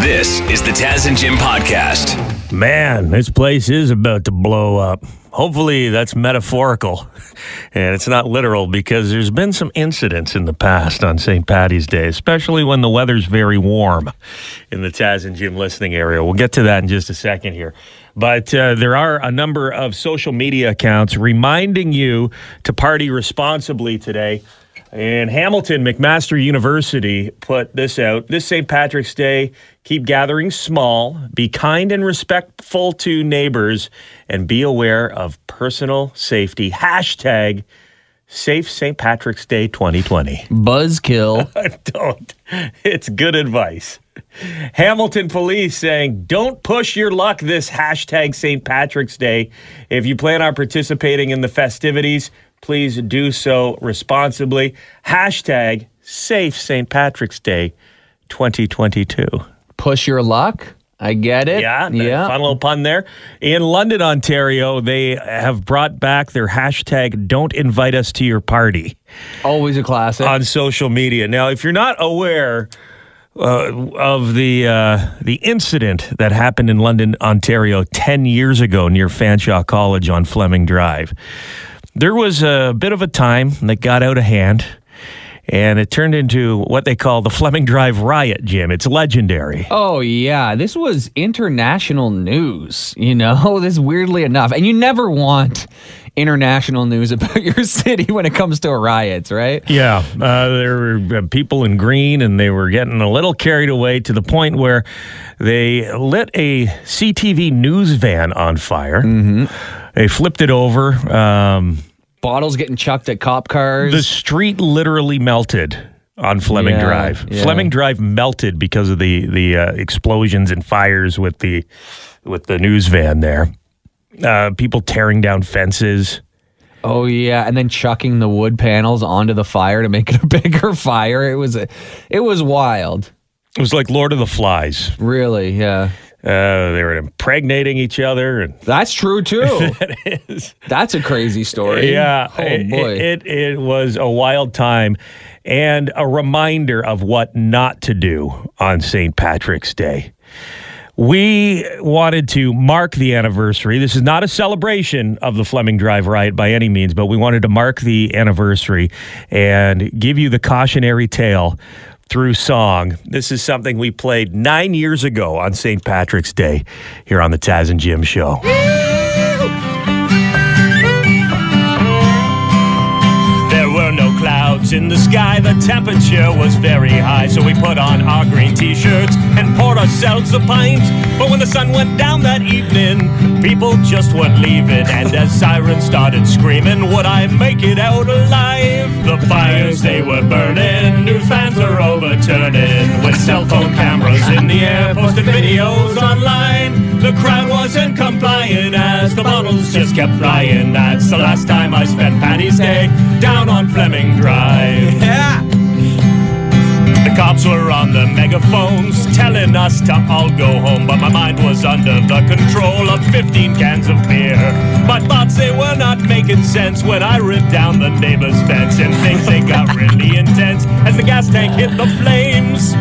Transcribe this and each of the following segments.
This is the Taz and Jim podcast. Man, this place is about to blow up. Hopefully that's metaphorical and it's not literal, because there's been some incidents in the past on St. Paddy's Day, especially when the weather's very warm in the Taz and Jim listening area. We'll get to that in just a second here. But there are a number of social media accounts reminding you to party responsibly today. In Hamilton, McMaster University put this out. This St. Patrick's Day, keep gatherings small, be kind and respectful to neighbors, and be aware of personal safety. Hashtag Safe St. Patrick's Day 2020. Buzzkill. Don't. It's good advice. Hamilton police saying, don't push your luck this hashtag St. Patrick's Day. If you plan on participating in the festivities, please do so responsibly. Hashtag Safe St. Patrick's Day 2022. Push your luck. I get it. Yeah. Fun little pun there. In London, Ontario, they have brought back their hashtag Don't Invite Us to Your Party. Always a classic. On social media. Now, if you're not aware of the incident that happened in London, Ontario 10 years ago near Fanshawe College on Fleming Drive, there was a bit of a time that got out of hand, and it turned into what they call the Fleming Drive Riot, Jim. It's legendary. Oh, yeah. This was international news, you know? This, weirdly enough. And you never want international news about your city when it comes to riots, right? Yeah. There were people in green, and they were getting a little carried away to the point where they lit a CTV news van on fire. They flipped it over. Bottles getting chucked at cop cars. The street literally melted on Fleming Drive. Yeah. Fleming Drive melted because of the explosions and fires with the news van there. People tearing down fences. Oh, yeah, and then chucking the wood panels onto the fire to make it a bigger fire. It was wild. It was like Lord of the Flies. Really, yeah. They were impregnating each other. And that's true, too. That is. That's a crazy story. Yeah. Oh, boy. It was a wild time and a reminder of what not to do on St. Patrick's Day. We wanted to mark the anniversary. This is not a celebration of the Fleming Drive riot by any means, but we wanted to mark the anniversary and give you the cautionary tale through song. This is something we played 9 years ago on St. Patrick's Day here on the Taz and Jim Show. There were no clouds in the sky. The temperature was very high, so we put on our green t-shirts and poured ourselves a pint. But when the sun went down that evening, people just weren't leaving. And as sirens started screaming, would I make it out alive? The fires, they were burning. News fans were overturning. With cell phone cameras in the air, posted videos online. The crowd wasn't complying as the bottles just kept flying. That's the last time I spent Paddy's Day down on Fleming Drive. Yeah! The cops were on the megaphones telling us to all go home, but my mind was under the control of 15 cans of beer. My thoughts, they were not making sense when I ripped down the neighbor's fence, and things, they got really intense as the gas tank hit the flames.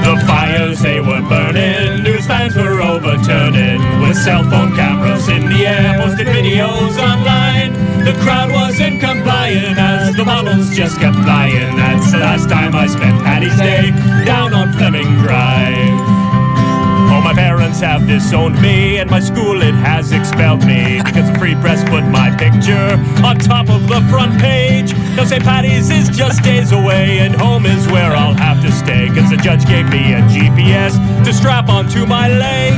The fires, they were burning, news fans were overturning. With cell phone cameras in the air, posted videos online. The crowd wasn't complying as the bottles just kept flying. That's the last time I spent Paddy's Day down on Fleming Drive. Oh, my parents have disowned me, and my school, it has expelled me, because the Free Press put my picture on top of the front page. Now St. Paddy's is just days away, and home is where I'll have to stay, because the judge gave me a GPS to strap onto my leg.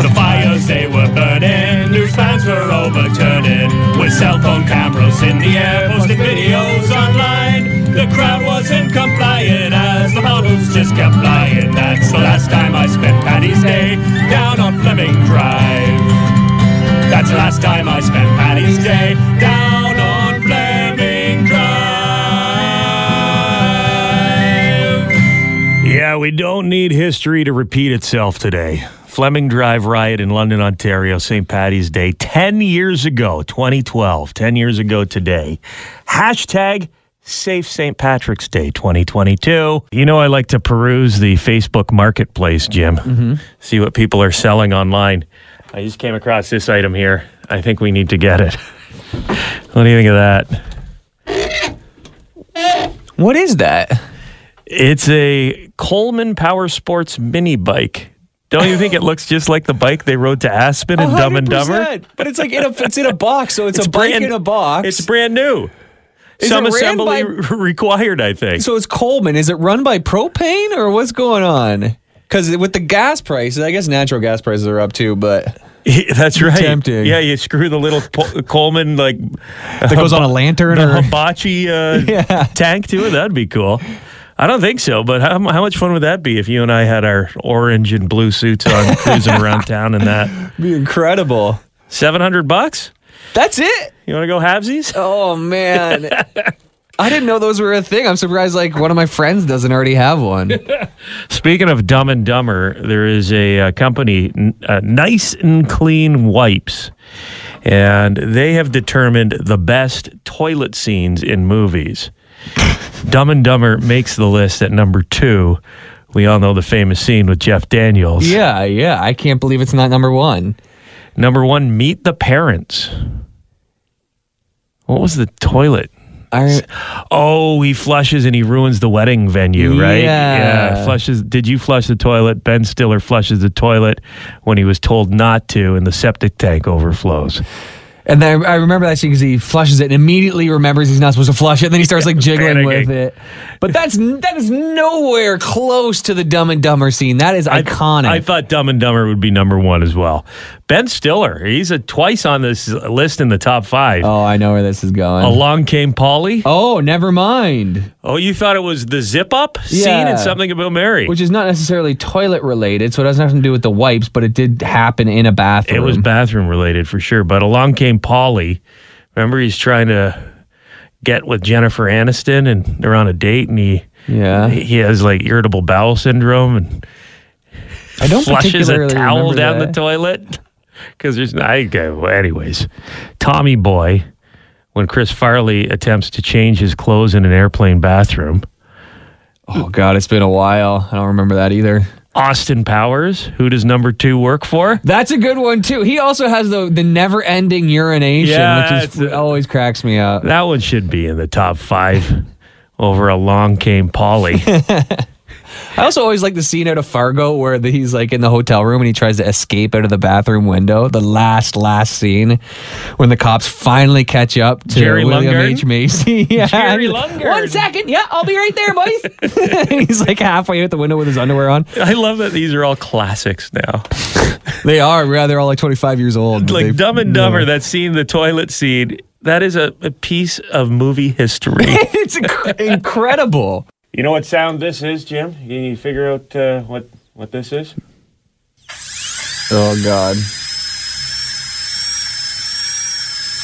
The fires, they were burning, news fans were overturning, with cell phone cameras in the air, posted videos online. The crowd wasn't complying as the bottles just kept flying. That's the last time I spent Paddy's Day down on Fleming Drive. That's the last time I spent Paddy's Day down on Fleming Drive. Yeah, we don't need history to repeat itself today. Fleming Drive riot in London, Ontario, St. Paddy's Day, 10 years ago, 2012, 10 years ago today. Hashtag Safe St. Patrick's Day 2022. You know, I like to peruse the Facebook marketplace, Jim. Mm-hmm. See what people are selling online. I just came across this item here. I think we need to get it. What do you think of that? What is that? It's a Coleman Power Sports mini bike. Don't you think it looks just like the bike they rode to Aspen in Dumb and Dumber? But it's like it's in a box, so it's a brand, bike in a box. It's brand new. Is some assembly required, I think. So it's Coleman. Is it run by propane, or what's going on? Because with the gas prices, I guess natural gas prices are up too, but... Yeah, that's right. Tempting. Yeah, you screw the little Coleman, like... That goes on a lantern or... a hibachi tank to it. That'd be cool. I don't think so, but how much fun would that be if you and I had our orange and blue suits on cruising around town and that? It'd be incredible. $700? That's it? You want to go halvesies? Oh, man. I didn't know those were a thing. I'm surprised, like, one of my friends doesn't already have one. Speaking of Dumb and Dumber, there is a company, Nice and Clean Wipes, and they have determined the best toilet scenes in movies. Dumb and Dumber makes the list at number 2. We all know the famous scene with Jeff Daniels. Yeah. I can't believe it's not number 1. Number 1, Meet the Parents. What was the toilet? He flushes and he ruins the wedding venue, right? Yeah. Flushes. Did you flush the toilet? Ben Stiller flushes the toilet when he was told not to, and the septic tank overflows. And then I remember that scene because he flushes it and immediately remembers he's not supposed to flush it, and then he starts like jiggling with it. But that is nowhere close to the Dumb and Dumber scene. That is iconic. I thought Dumb and Dumber would be number 1 as well. Ben Stiller, he's twice on this list in the top 5. Oh, I know where this is going. Along Came Polly. Oh, never mind. Oh, you thought it was the zip-up scene in Something About Mary. Which is not necessarily toilet-related, so it doesn't have to do with the wipes, but it did happen in a bathroom. It was bathroom-related for sure, but Along Came Polly. Remember, he's trying to get with Jennifer Aniston, and they're on a date, and he has like irritable bowel syndrome, and I don't flushes a towel down the toilet because there's anyways. Tommy Boy, when Chris Farley attempts to change his clothes in an airplane bathroom. Oh God, it's been a while. I don't remember that either. Austin Powers, who does number 2 work for? That's a good one, too. He also has the never-ending urination, which always cracks me up. That one should be in the top 5 over Along Came Polly. I also always like the scene out of Fargo where he's like in the hotel room and he tries to escape out of the bathroom window. The last scene when the cops finally catch up to Jerry William Lundgren? H. Macy. Yeah. Jerry Lundgren. 1 second. Yeah, I'll be right there, boys. He's like halfway out the window with his underwear on. I love that these are all classics now. They are. Yeah, they're all like 25 years old. Like Dumb and Dumber, that scene, the toilet scene, that is a piece of movie history. It's incredible. You know what sound this is, Jim? Can you figure out what this is? Oh, God.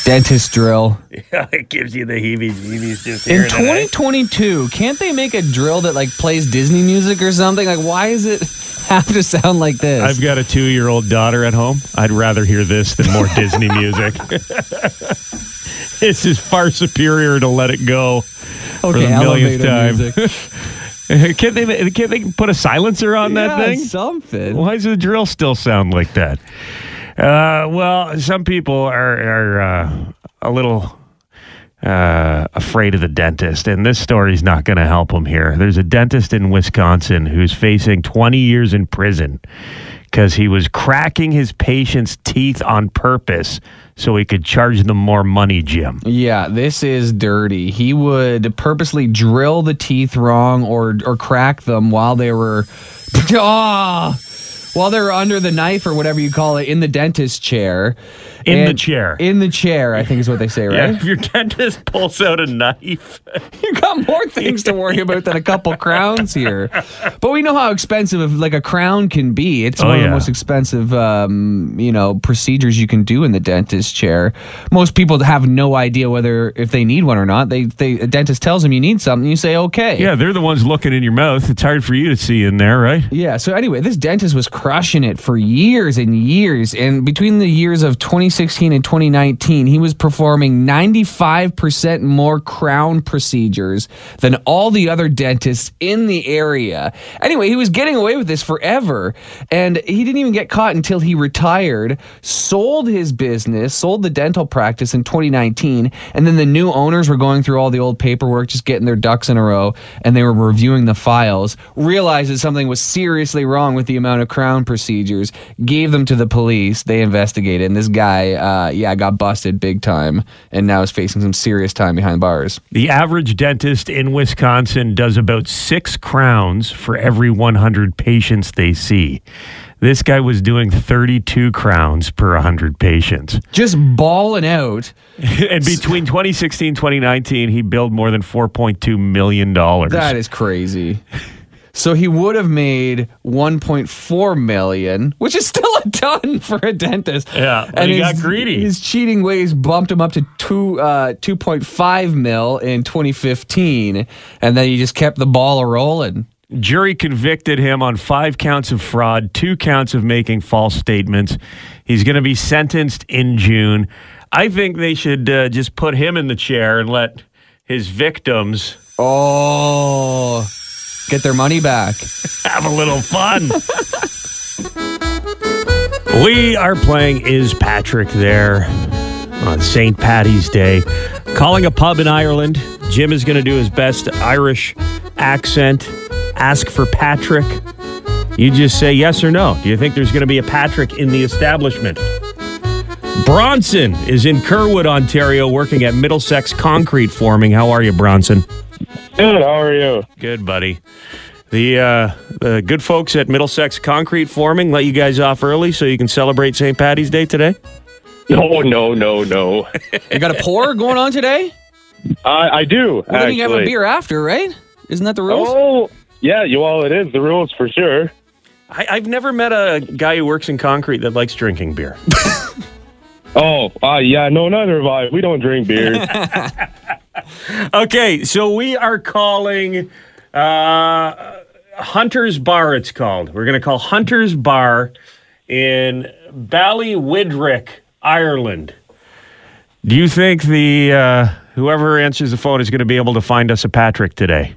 Dentist drill. Yeah, it gives you the heebie-jeebies just hearing that. In 2022, can't they make a drill that, like, plays Disney music or something? Like, why does it have to sound like this? I've got a 2-year-old daughter at home. I'd rather hear this than more Disney music. This is far superior to Let It Go. Okay, for the millionth time. Can't they put a silencer on that thing? Something. Why does the drill still sound like that? Well, some people are a little afraid of the dentist, and this story's not going to help them here. There's a dentist in Wisconsin who's facing 20 years in prison because he was cracking his patient's teeth on purpose so he could charge them more money, Jim. Yeah, this is dirty. He would purposely drill the teeth wrong or crack them while they were under the knife or whatever you call it in the dentist's chair. In the chair, I think is what they say, right? Yeah, if your dentist pulls out a knife. You got more things to worry about than a couple crowns here. But we know how expensive like a crown can be. It's one of the most expensive procedures you can do in the dentist's chair. Most people have no idea whether if they need one or not. A dentist tells them you need something, you say okay. Yeah, they're the ones looking in your mouth. It's hard for you to see in there, right? Yeah, so anyway, this dentist was crushing it for years and years, and between the years of 2016 2016 and 2019, he was performing 95% more crown procedures than all the other dentists in the area. Anyway, he was getting away with this forever, and he didn't even get caught until he retired, sold his business, sold the dental practice in 2019, and then the new owners were going through all the old paperwork, just getting their ducks in a row, and they were reviewing the files, realized that something was seriously wrong with the amount of crown procedures, gave them to the police, they investigated, and this guy, got busted big time, and now is facing some serious time behind bars. The average dentist in Wisconsin does about 6 crowns for every 100 patients they see. This guy was doing 32 crowns per 100 patients. Just balling out. And between 2016 and 2019, he billed more than $4.2 million. That is crazy. So he would have made $1.4 million, which is still a ton for a dentist. Yeah, and he got greedy. His cheating ways bumped him up to $2.5 million in 2015, and then he just kept the ball a-rolling. Jury convicted him on 5 counts of fraud, 2 counts of making false statements. He's going to be sentenced in June. I think they should just put him in the chair and let his victims... Oh... get their money back. Have a little fun. We are playing Is Patrick There on St. Paddy's Day. Calling a pub in Ireland. Jim is going to do his best Irish accent. Ask for Patrick. You just say yes or no. Do you think there's going to be a Patrick in the establishment? Bronson is in Kerwood, Ontario, working at Middlesex Concrete Forming. How are you, Bronson? Good, how are you? Good, buddy. The good folks at Middlesex Concrete Forming let you guys off early so you can celebrate St. Paddy's Day today? No. You got a pour going on today? I do, actually. Well, then you have a beer after, right? Isn't that the rules? Oh, yeah, it is the rules for sure. I've never met a guy who works in concrete that likes drinking beer. Neither have I. We don't drink beer. Okay, so we are calling Hunter's Bar, it's called. We're going to call Hunter's Bar in Ballywidrick, Ireland. Do you think the whoever answers the phone is going to be able to find us a Patrick today?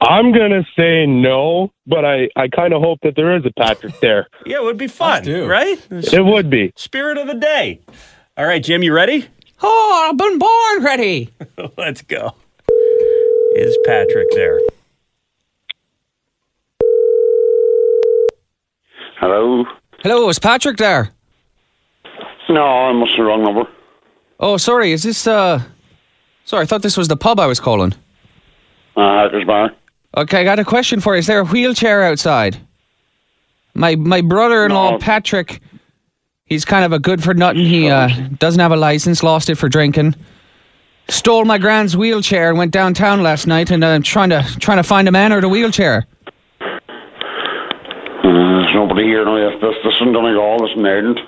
I'm going to say no, but I kind of hope that there is a Patrick there. Yeah, it would be fun, right? It would be. Spirit of the day. All right, Jim, you ready? Oh, I've been born ready. Let's go. Is Patrick there? Hello? Hello, is Patrick there? No, I must have the wrong number. Oh, sorry, is this, Sorry, I thought this was the pub I was calling. Hunter's Bar. Okay, I got a question for you. Is there a wheelchair outside? My brother-in-law, no. Patrick, he's kind of a good-for-nothing. He doesn't have a license, lost it for drinking. Stole my grand's wheelchair and went downtown last night, and I'm trying to find a man or the wheelchair. There's nobody here. No, this isn't Donegal. This isn't Ardent.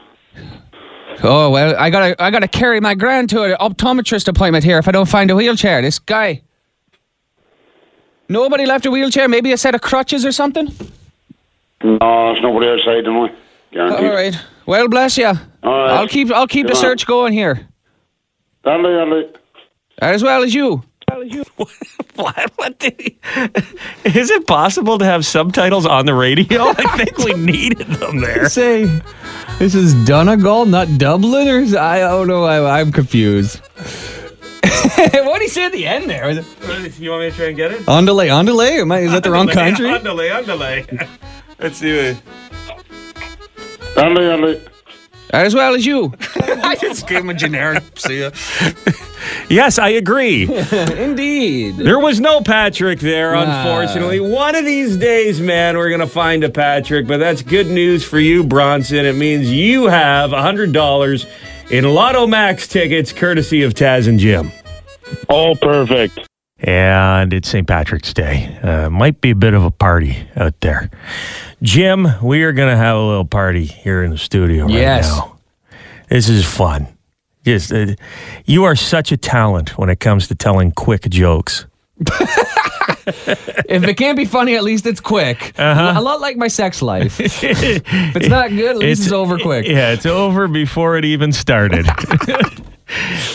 Oh, well, I gotta carry my grand to an optometrist appointment here if I don't find a wheelchair. This guy... Nobody left a wheelchair? Maybe a set of crutches or something? No, there's nobody outside, don't I? Guaranteed. All right. Well, bless you. All right. I'll keep the search going here. Dally. As well as you. What did he... Is it possible to have subtitles on the radio? I think we needed them there. Say, this is Donegal, not Dublin? Or I don't know. I'm confused. What did he say at the end there? You want me to try and get it? Underlay? Is that the wrong country? Underlay. Let's see. Underlay. As well as you. I just gave him a generic. See ya. Yes, I agree. Indeed. There was no Patrick there, unfortunately. One of these days, man, we're going to find a Patrick, but that's good news for you, Bronson. It means you have $100 in Lotto Max tickets, courtesy of Taz and Jim. Oh, perfect. And it's St. Patrick's Day. Might be a bit of a party out there. Jim, we are going to have a little party here in the studio right now. This is fun. Just, you are such a talent when it comes to telling quick jokes. If it can't be funny, at least it's quick. A lot like my sex life. If it's not good, at least it's over quick. Yeah, it's over before it even started.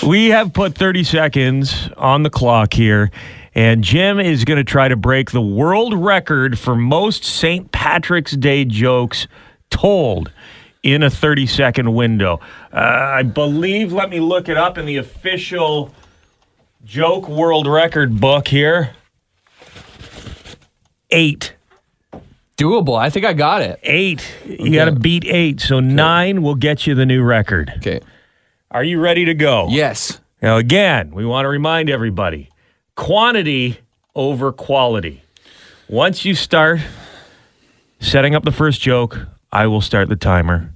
We have put 30 seconds on the clock here, and Jim is going to try to break the world record for most St. Patrick's Day jokes told in a 30-second window. I believe, let me look it up in the official joke world record book here. 8. Doable. I think I got it. 8. Okay. You got to beat 8, so 9 will get you the new record. Okay. Are you ready to go? Yes. Now, again, we want to remind everybody, quantity over quality. Once you start setting up the first joke, I will start the timer.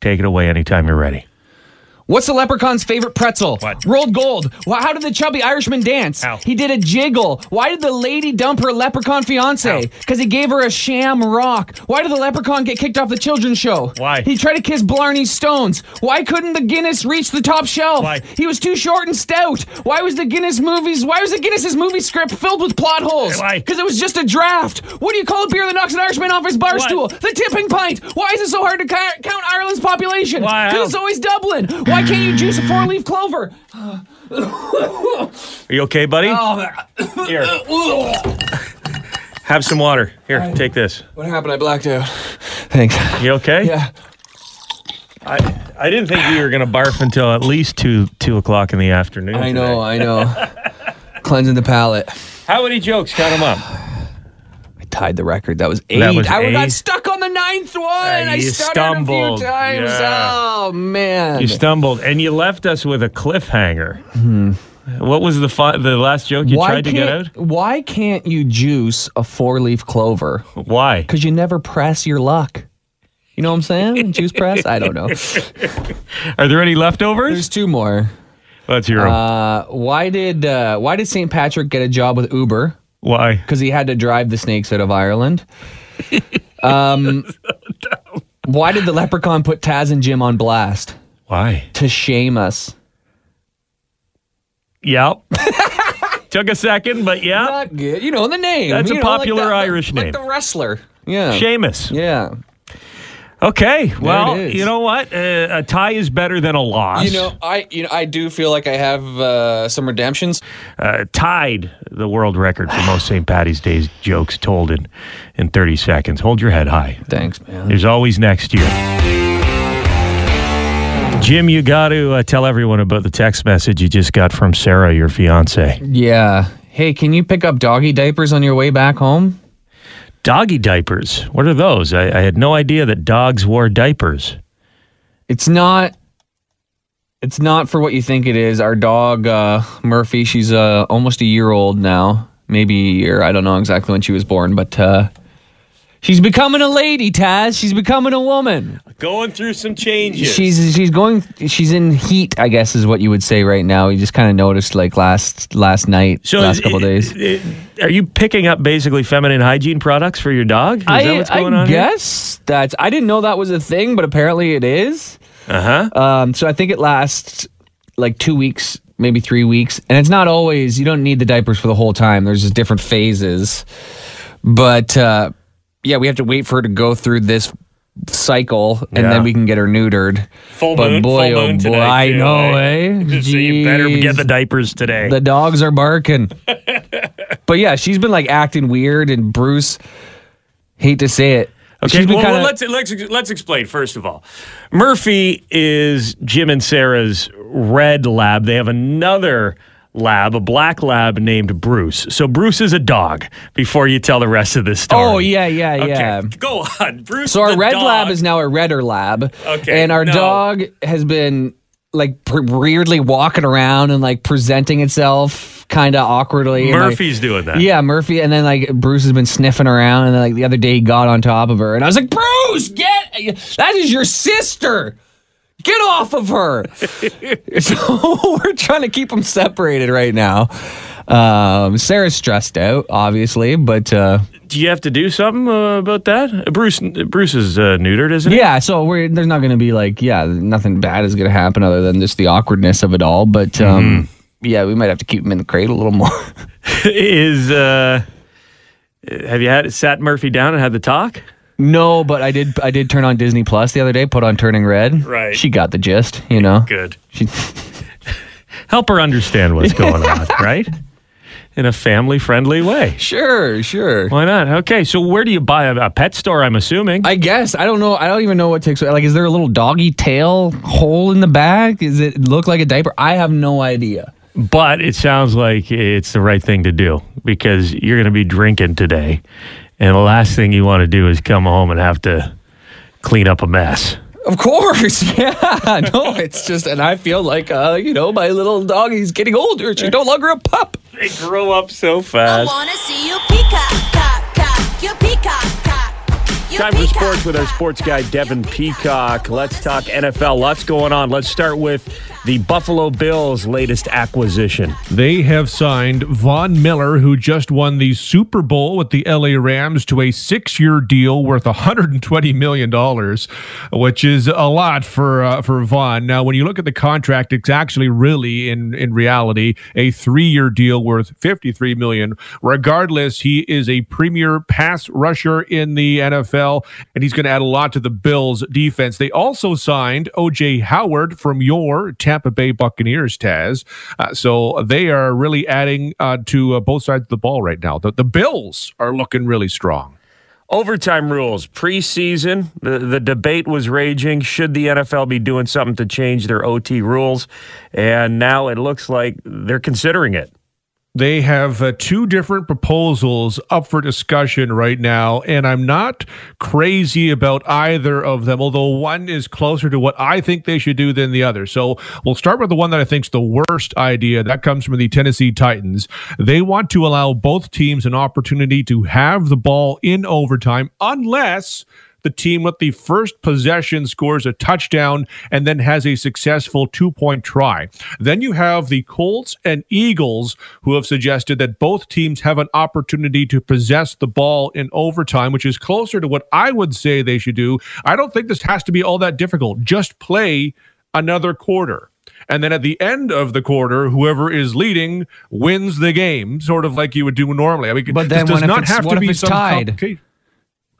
Take it away anytime you're ready. What's the leprechaun's favorite pretzel? What? Rolled gold. Well, how did the chubby Irishman dance? Ow. He did a jiggle. Why did the lady dump her leprechaun fiancé? Because he gave her a sham rock. Why did the leprechaun get kicked off the children's show? Why? He tried to kiss Blarney Stones. Why couldn't the Guinness reach the top shelf? Why? He was too short and stout. Why was the Guinness's movie script filled with plot holes? Why? Because it was just a draft. What do you call a beer that knocks an Irishman off his bar stool? The tipping pint. Why is it so hard to count Ireland's population? Why? Because it's always Dublin. Why can't you juice a 4-leaf clover? Are you okay, buddy? Here. Have some water. Here, take this. What happened? I blacked out. Thanks. You okay? Yeah. I didn't think you were going to barf until at least 2 o'clock in the afternoon. I know. Cleansing the palate. How many jokes? Count them up. I tied the record. That was 8. I got stuck on the 9th one. I stumbled a few times. Yeah. Oh, man. You stumbled, and you left us with a cliffhanger. What was the last joke you tried to get out? Why can't you juice a 4-leaf clover? Why? Because you never press your luck. You know what I'm saying? Juice press? I don't know. Are there any leftovers? There's 2 more. Let's hear them. Why did St. Patrick get a job with Uber? Why? Because he had to drive the snakes out of Ireland. Why did the leprechaun put Taz and Jim on blast? Why? To shame us. Yep. Took a second, but yeah. Not good. You know the name. That's a popular Irish name. Like the wrestler. Yeah. Seamus. Yeah. Okay. Well, you know what? A tie is better than a loss. I do feel like I have some redemptions. Tied the world record for most St. Paddy's Day jokes told in 30 seconds. Hold your head high. Thanks, man. There's always next year. Jim, you got to tell everyone about the text message you just got from Sarah, your fiance. Yeah. Hey, can you pick up doggy diapers on your way back home? Doggy diapers. What are those? I had no idea that dogs wore diapers. It's not for what you think it is. Our dog, Murphy, she's almost a year old now. Maybe a year. I don't know exactly when she was born, but she's becoming a lady, Taz. She's becoming a woman. Going through some changes. She's in heat, I guess is what you would say right now. You just kind of noticed like last night, couple days. Are you picking up basically feminine hygiene products for your dog? Is that what's going on? Yes, I didn't know that was a thing, but apparently it is. So I think it lasts like 2 weeks, maybe 3 weeks, and it's not always. You don't need the diapers for the whole time. There's just different phases, but we have to wait for her to go through this cycle, and then we can get her neutered. Full moon today. I know, eh? So you better get the diapers today. The dogs are barking. But yeah, she's been like acting weird, and Bruce, hate to say it. Okay, let's explain first of all. Murphy is Jim and Sarah's red lab. They have another lab, a black lab named Bruce. So Bruce is a dog before you tell the rest of this story. Oh, yeah. Okay, go on, Bruce. So our red lab is now a redder lab. Okay. And our dog has been like weirdly walking around and like presenting itself kind of awkwardly. Murphy's doing that. Yeah, Murphy. And then like Bruce has been sniffing around, and then like the other day he got on top of her, and I was like, Bruce, that is your sister. Get off of her. So we're trying to keep them separated right now. Sarah's stressed out, obviously, but do you have to do something about that? Bruce is neutered, isn't he? Yeah, so there's not going to be like, nothing bad is going to happen other than just the awkwardness of it all. But we might have to keep him in the crate a little more. Is Have you had sat Murphy down and had the talk? No, but I did turn on Disney Plus the other day, put on Turning Red. Right. She got the gist, you know. Good. She help her understand what's going on, right? In a family-friendly way. Sure, sure. Why not? Okay, so where do you buy a pet store, I'm assuming? I guess. I don't know. I don't even know what takes. Like, is there a little doggy tail hole in the back? Does it look like a diaper? I have no idea. But it sounds like it's the right thing to do because you're going to be drinking today. And the last thing you want to do is come home and have to clean up a mess. Of course, yeah. No, it's just, and I feel like, you know, my little doggy's getting older. She's no longer a pup. They grow up so fast. I want to see you peacock, cock, cock, you peacock, cock. Time for sports with our sports guy, Devin Peacock. Let's talk NFL. Lots going on. Let's start with the Buffalo Bills' latest acquisition. They have signed Von Miller, who just won the Super Bowl with the LA Rams, to a 6-year deal worth $120 million, which is a lot for Von. Now, when you look at the contract, it's actually really, in reality, a 3-year deal worth $53 million. Regardless, he is a premier pass rusher in the NFL, and he's going to add a lot to the Bills' defense. They also signed O.J. Howard from your Tampa Bay Buccaneers, Taz. So they are really adding to both sides of the ball right now. The Bills are looking really strong. Overtime rules. Preseason, the debate was raging. Should the NFL be doing something to change their OT rules? And now it looks like they're considering it. They have two different proposals up for discussion right now, and I'm not crazy about either of them, although one is closer to what I think they should do than the other. So we'll start with the one that I think is the worst idea. That comes from the Tennessee Titans. They want to allow both teams an opportunity to have the ball in overtime unless the team with the first possession scores a touchdown and then has a successful two-point try. Then you have the Colts and Eagles, who have suggested that both teams have an opportunity to possess the ball in overtime, which is closer to what I would say they should do. I don't think this has to be all that difficult. Just play another quarter. And then at the end of the quarter, whoever is leading wins the game, sort of like you would do normally. I mean, but then this does not have to be some complicated.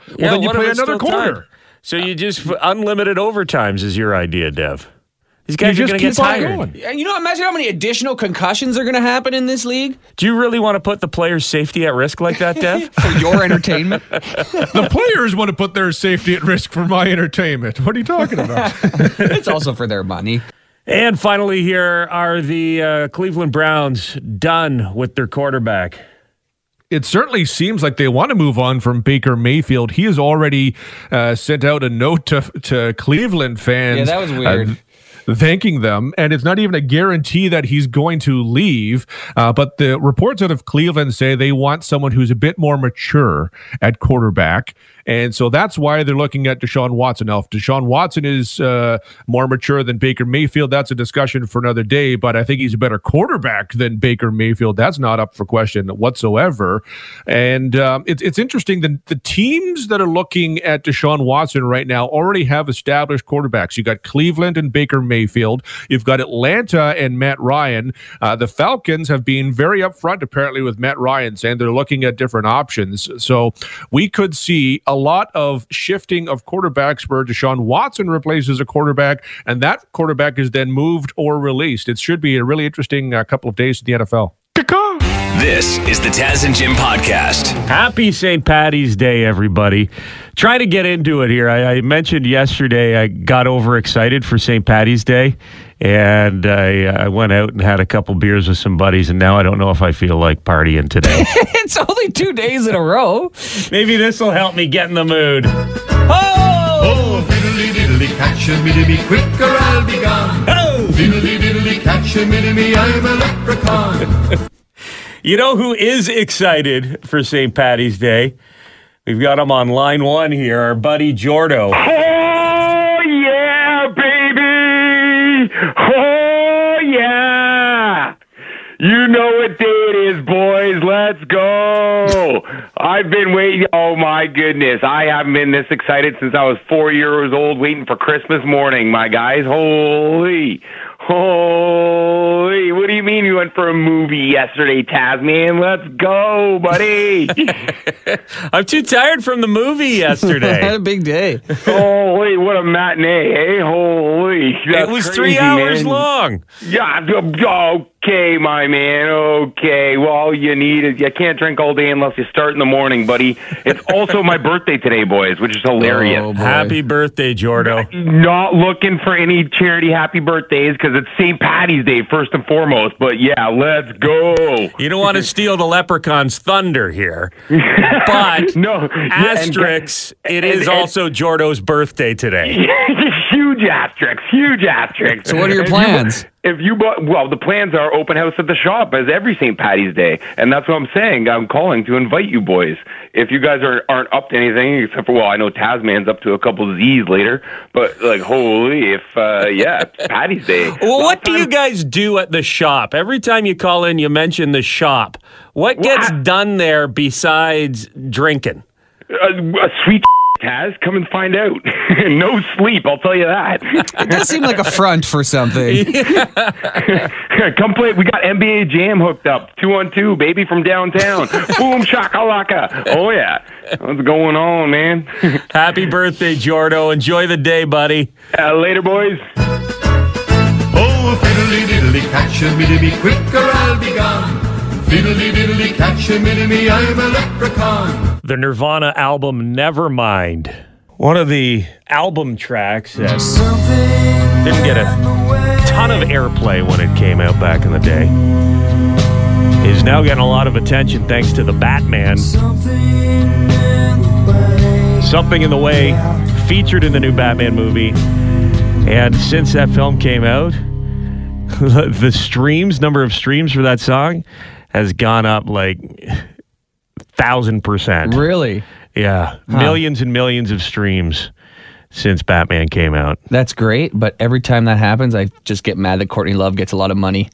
Well, yeah, then you play another quarter. Tied? So you just unlimited overtimes is your idea, Dev. These guys are going to get tired. You know, imagine how many additional concussions are going to happen in this league. Do you really want to put the players' safety at risk like that, Dev? For your entertainment? The players want to put their safety at risk for my entertainment. What are you talking about? It's also for their money. And finally here, are the Cleveland Browns done with their quarterback? It certainly seems like they want to move on from Baker Mayfield. He has already sent out a note to Cleveland fans. Yeah, that was weird. Thanking them, and it's not even a guarantee that he's going to leave, but the reports out of Cleveland say they want someone who's a bit more mature at quarterback, and so that's why they're looking at Deshaun Watson. Now, if Deshaun Watson is more mature than Baker Mayfield, that's a discussion for another day, but I think he's a better quarterback than Baker Mayfield. That's not up for question whatsoever, and it's interesting that the teams that are looking at Deshaun Watson right now already have established quarterbacks. You got Cleveland and Baker Mayfield. You've got Atlanta and Matt Ryan. The Falcons have been very upfront, apparently, with Matt Ryan, saying they're looking at different options. So we could see a lot of shifting of quarterbacks where Deshaun Watson replaces a quarterback, and that quarterback is then moved or released. It should be a really interesting couple of days in the NFL. This is the Taz and Jim podcast. Happy St. Paddy's Day, everybody. Try to get into it here. I mentioned yesterday I got overexcited for St. Paddy's Day, and I went out and had a couple beers with some buddies, and now I don't know if I feel like partying today. It's only 2 days in a row. Maybe this will help me get in the mood. Oh! Oh, fiddly diddly, catch a me quicker, I'll be gone. Oh! Fiddly diddly, catch a me, I'm a leprechaun. You know who is excited for St. Paddy's Day? We've got him on line one here, our buddy Giordo. Oh, yeah, baby! Oh, yeah! You know what day it is, boys. Let's go! I've been waiting. Oh, my goodness. I haven't been this excited since I was 4 years old waiting for Christmas morning, my guys. Holy. What do you mean you went for a movie yesterday, Tasman? Let's go, buddy. I'm too tired from the movie yesterday. I had a big day. Holy, what a matinee, eh? Holy. It was crazy, 3 hours man. Long. Yeah, okay, my man. Okay. Well, all you need is you can't drink all day unless you start in the morning, buddy. It's also my birthday today, boys, which is hilarious. Oh, happy birthday, Giordo. Not looking for any charity happy birthdays because it's St. Paddy's Day first and foremost. But yeah, let's go. You don't want to steal the leprechaun's thunder here. But no, asterisk, it is also Giordo's birthday today. Huge asterisk. So what are your plans? The plans are open house at the shop as every St. Paddy's Day. And that's what I'm saying. I'm calling to invite you boys. If you guys aren't up to anything, except for, well, I know Tasman's up to a couple of Z's later. But, like, holy, it's Paddy's Day. Well, what do you guys do at the shop? Every time you call in, you mention the shop. What gets done there besides drinking? A sweet Taz, come and find out. No sleep, I'll tell you that. It does seem like a front for something. Yeah. Come play. We got NBA Jam hooked up. 2-on-2, baby, from downtown. Boom, shakalaka. Oh, yeah. What's going on, man? Happy birthday, Giordo. Enjoy the day, buddy. Later, boys. Oh, fiddly-diddly, catch a me quicker, I'll be gone. Fiddly-diddly, catch a me, I'm a leprechaun. The Nirvana album Nevermind. One of the album tracks that didn't get a ton of airplay when it came out back in the day is now getting a lot of attention thanks to the Batman. Something in the Way, featured in the new Batman movie. And since that film came out, the number of streams for that song has gone up like 1,000%. Really? Yeah. Huh. Millions and millions of streams since Batman came out. That's great, but every time that happens, I just get mad that Courtney Love gets a lot of money.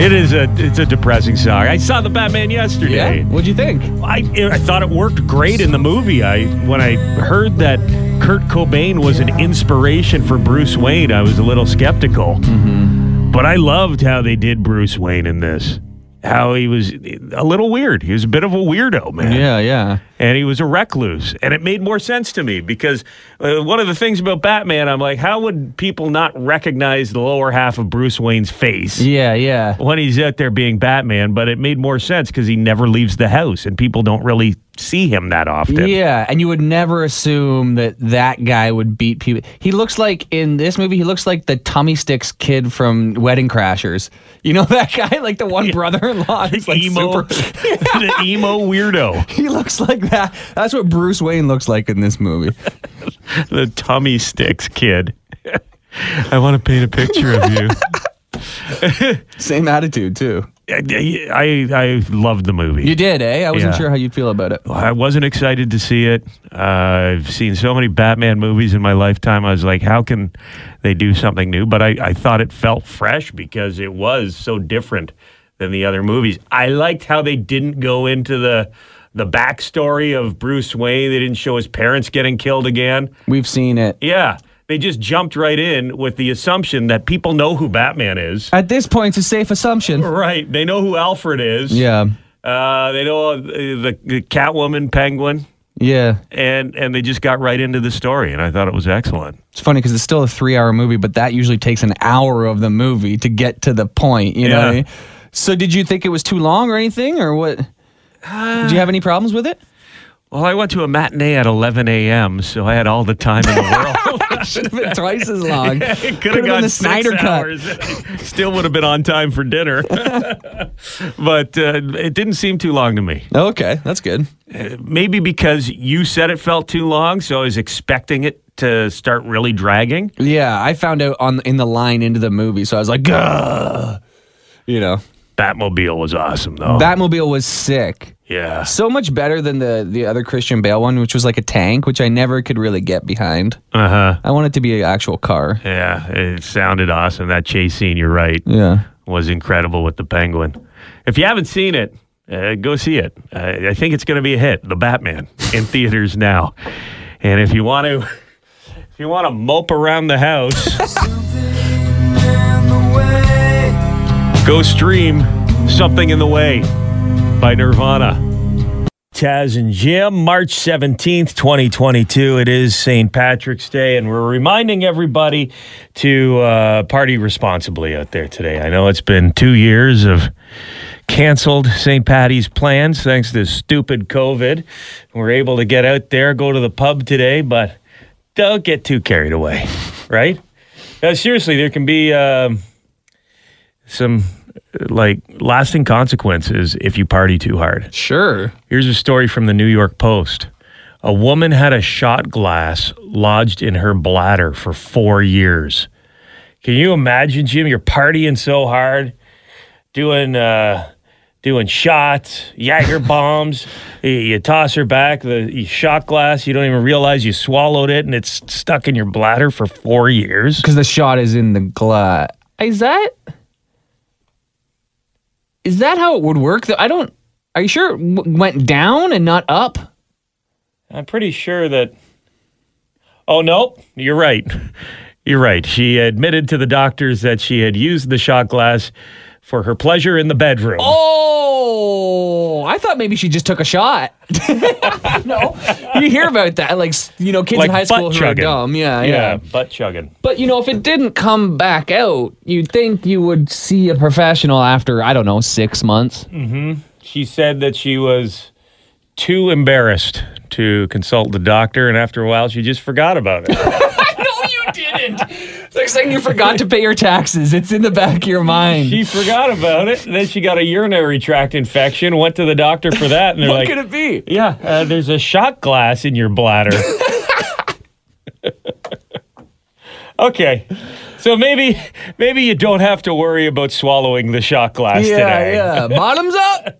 It's a depressing song. I saw the Batman yesterday. Yeah? What'd you think? I thought it worked great in the movie. When I heard that Kurt Cobain was an inspiration for Bruce Wayne, I was a little skeptical. Mm-hmm. But I loved how they did Bruce Wayne in this. How he was a little weird. He was a bit of a weirdo, man. Yeah. And he was a recluse. And it made more sense to me because one of the things about Batman, I'm like, how would people not recognize the lower half of Bruce Wayne's face? Yeah. When he's out there being Batman. But it made more sense because he never leaves the house and people don't really see him that often. Yeah, and you would never assume that guy would beat people. He looks like, in this movie, he looks like the Tummy Sticks kid from Wedding Crashers. You know that guy? Like the one brother-in-law. He's like emo, the emo weirdo. He looks like that. That's what Bruce Wayne looks like in this movie. The Tummy Sticks kid. I want to paint a picture of you. Same attitude, too. I loved the movie. You did, eh? I wasn't sure how you'd feel about it. I wasn't excited to see it. I've seen so many Batman movies in my lifetime. I was like, how can they do something new? But I thought it felt fresh because it was so different than the other movies. I liked how they didn't go into the backstory of Bruce Wayne. They didn't show his parents getting killed again. We've seen it. Yeah. They just jumped right in with the assumption that people know who Batman is. At this point, it's a safe assumption. Right. They know who Alfred is. Yeah. They know the Catwoman, Penguin. Yeah. And they just got right into the story, and I thought it was excellent. It's funny because it's still a 3-hour movie, but that usually takes an hour of the movie to get to the point, you know what I mean? So did you think it was too long or anything, or what? Did you have any problems with it? Well, I went to a matinee at 11 a.m., so I had all the time in the world. Should have been twice as long. Yeah, it could have gone the Snyder Cut. Still would have been on time for dinner. But it didn't seem too long to me. Okay, that's good. Maybe because you said it felt too long, so I was expecting it to start really dragging. Yeah, I found out in the line into the movie, so I was like, "Gah," you know. Batmobile was awesome, though. Batmobile was sick. Yeah. So much better than the other Christian Bale one, which was like a tank, which I never could really get behind. Uh-huh. I want it to be an actual car. Yeah, it sounded awesome. That chase scene, you're right, was incredible with the Penguin. If you haven't seen it, go see it. I think it's going to be a hit, The Batman, in theaters now. And if you want to... If you want to mope around the house, go stream Something in the Way by Nirvana. Taz and Jim, March 17th, 2022. It is St. Patrick's Day, and we're reminding everybody to party responsibly out there today. I know it's been 2 years of canceled St. Patty's plans thanks to stupid COVID. We're able to get out there, go to the pub today, but don't get too carried away, right? Now, seriously, there can be some... like lasting consequences if you party too hard. Sure. Here's a story from the New York Post. A woman had a shot glass lodged in her bladder for 4 years. Can you imagine, Jim? You're partying so hard, doing shots, Jager bombs. You toss her back the shot glass. You don't even realize you swallowed it, and it's stuck in your bladder for 4 years. Because the shot is in the glass. Is that? Is that how it would work? Are you sure it went down and not up? I'm pretty sure that... Oh, no, you're right. You're right. She admitted to the doctors that she had used the shot glass for her pleasure in the bedroom. Oh, I thought maybe she just took a shot. No, you hear about that. Like, you know, kids like in high school who chugging. Are dumb. Yeah, butt chugging. But, you know, if it didn't come back out, you'd think you would see a professional after, I don't know, 6 months. Mm-hmm. She said that she was too embarrassed to consult the doctor, and after a while, she just forgot about it. No, you didn't. It's like saying you forgot to pay your taxes. It's in the back of your mind. She forgot about it. Then she got a urinary tract infection, went to the doctor for that, and they're what could it be? Yeah, there's a shot glass in your bladder. Okay. So maybe you don't have to worry about swallowing the shot glass today. Yeah, bottoms up.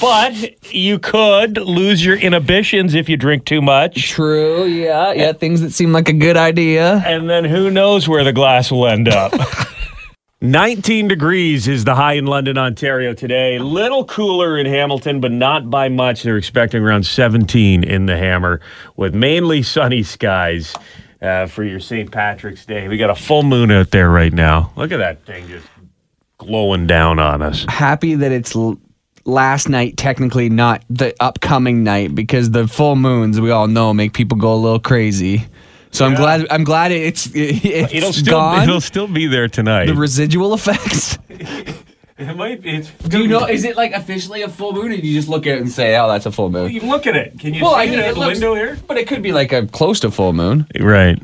But you could lose your inhibitions if you drink too much. True, yeah, things that seem like a good idea. And then who knows where the glass will end up. 19 degrees is the high in London, Ontario today. Little cooler in Hamilton, but not by much. They're expecting around 17 in the Hammer with mainly sunny skies. For your St. Patrick's Day. We got a full moon out there right now. Look at that thing just glowing down on us. Happy that it's last night, technically not the upcoming night, because the full moons, we all know, make people go a little crazy. So yeah. I'm glad it's gone. It'll still be there tonight. The residual effects. It might be. Do you know, is it like officially a full moon, or do you just look at it and say, oh, that's a full moon? You can look at it. Can you see it out the window here? But it could be like a close to full moon. Right.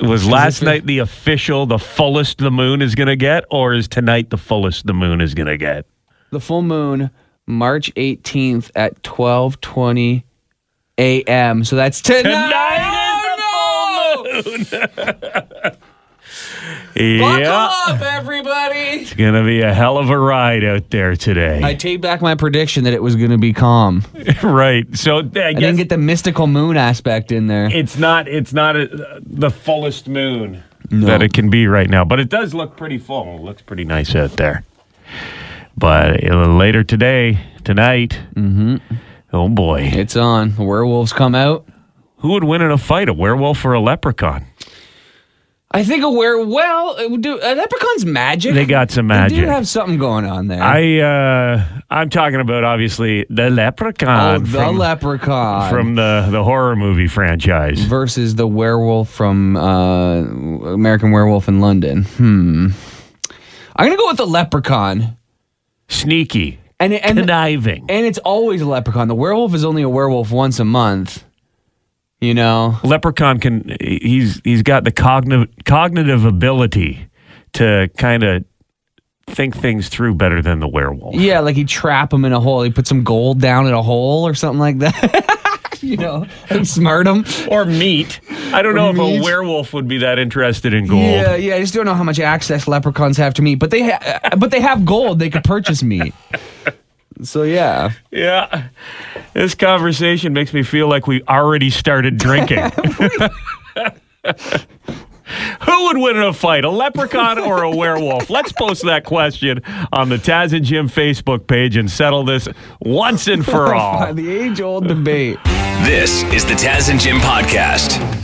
Was last night the official, the fullest the moon is going to get, or is tonight the fullest the moon is going to get? The full moon, March 18th at 12:20 a.m. So that's tonight is the full moon! Buckle up, everybody. It's going to be a hell of a ride out there today. I take back my prediction that it was going to be calm. Right. So I didn't get the mystical moon aspect in there. It's not the fullest moon that it can be right now, but it does look pretty full. It looks pretty nice out there. But later tonight, mm-hmm. Oh boy. It's on. The werewolves come out. Who would win in a fight, a werewolf or a leprechaun? I think a leprechaun's magic. They got some magic. They do have something going on there. I'm talking about, obviously, the leprechaun. Oh, the leprechaun. From the horror movie franchise. Versus the werewolf from American Werewolf in London. I'm going to go with the leprechaun. Sneaky. And conniving. And it's always a leprechaun. The werewolf is only a werewolf once a month. You know, leprechaun he's got the cognitive ability to kind of think things through better than the werewolf. Yeah, like he trap him in a hole. He put some gold down in a hole or something like that. You know, and smart him or meat. I don't know if a werewolf would be that interested in gold. Yeah. I just don't know how much access leprechauns have to meat, but they have gold. They could purchase meat. So, yeah. This conversation makes me feel like we already started drinking. Who would win in a fight, a leprechaun or a werewolf? Let's post that question on the Taz and Jim Facebook page and settle this once and for all. The age-old debate. This is the Taz and Jim podcast.